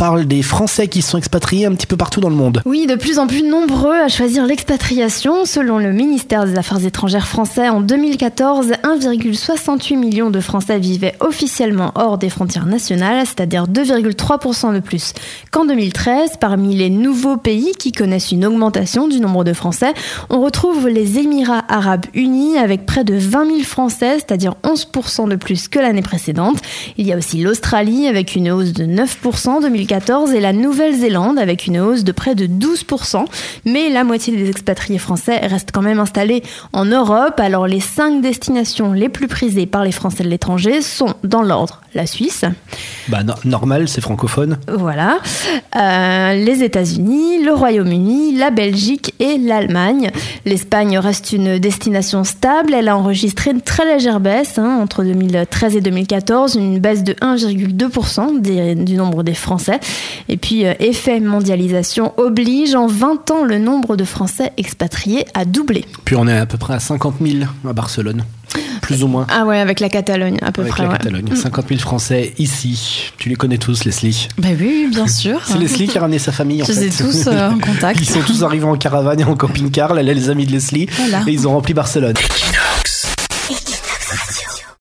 parle des Français qui sont expatriés un petit peu partout dans le monde. Oui, de plus en plus nombreux à choisir l'expatriation. Selon le ministère des Affaires étrangères français, en 2014, 1,68 million de Français vivaient officiellement hors des frontières nationales, c'est-à-dire 2,3% de plus qu'en 2013. Parmi les nouveaux pays qui connaissent une augmentation du nombre de Français, on retrouve les Émirats Arabes Unis avec près de 20 000 Français, c'est-à-dire 11% de plus que l'année précédente. Il y a aussi l'Australie avec une hausse de 9% en 2014 et la Nouvelle-Zélande avec une hausse de près de 12%. Mais la moitié des expatriés français restent quand même installés en Europe. Alors les 5 destinations les plus prisées par les Français de l'étranger sont dans l'ordre: la Suisse. Bah normal, c'est francophone. Voilà. Les États-Unis, le Royaume-Uni, la Belgique et l'Allemagne. L'Espagne reste une destination stable. Elle a enregistré une très légère baisse entre 2013 et 2014, une baisse de 1,2% du nombre des Français. Et puis, effet mondialisation oblige, en 20 ans, le nombre de Français expatriés a doublé. Puis on est à peu près à 50 000 à Barcelone. Plus ou moins. Ah ouais, avec la Catalogne, à peu près. Avec la Catalogne. 50 000 Français ici. Tu les connais tous, Leslie? Bah oui, bien sûr. C'est Leslie qui a ramené sa famille, en fait. Je les ai tous en contact. Ils sont tous arrivés en caravane et en camping-car. Elle est les amis de Leslie. Voilà. Et ils ont rempli Barcelone.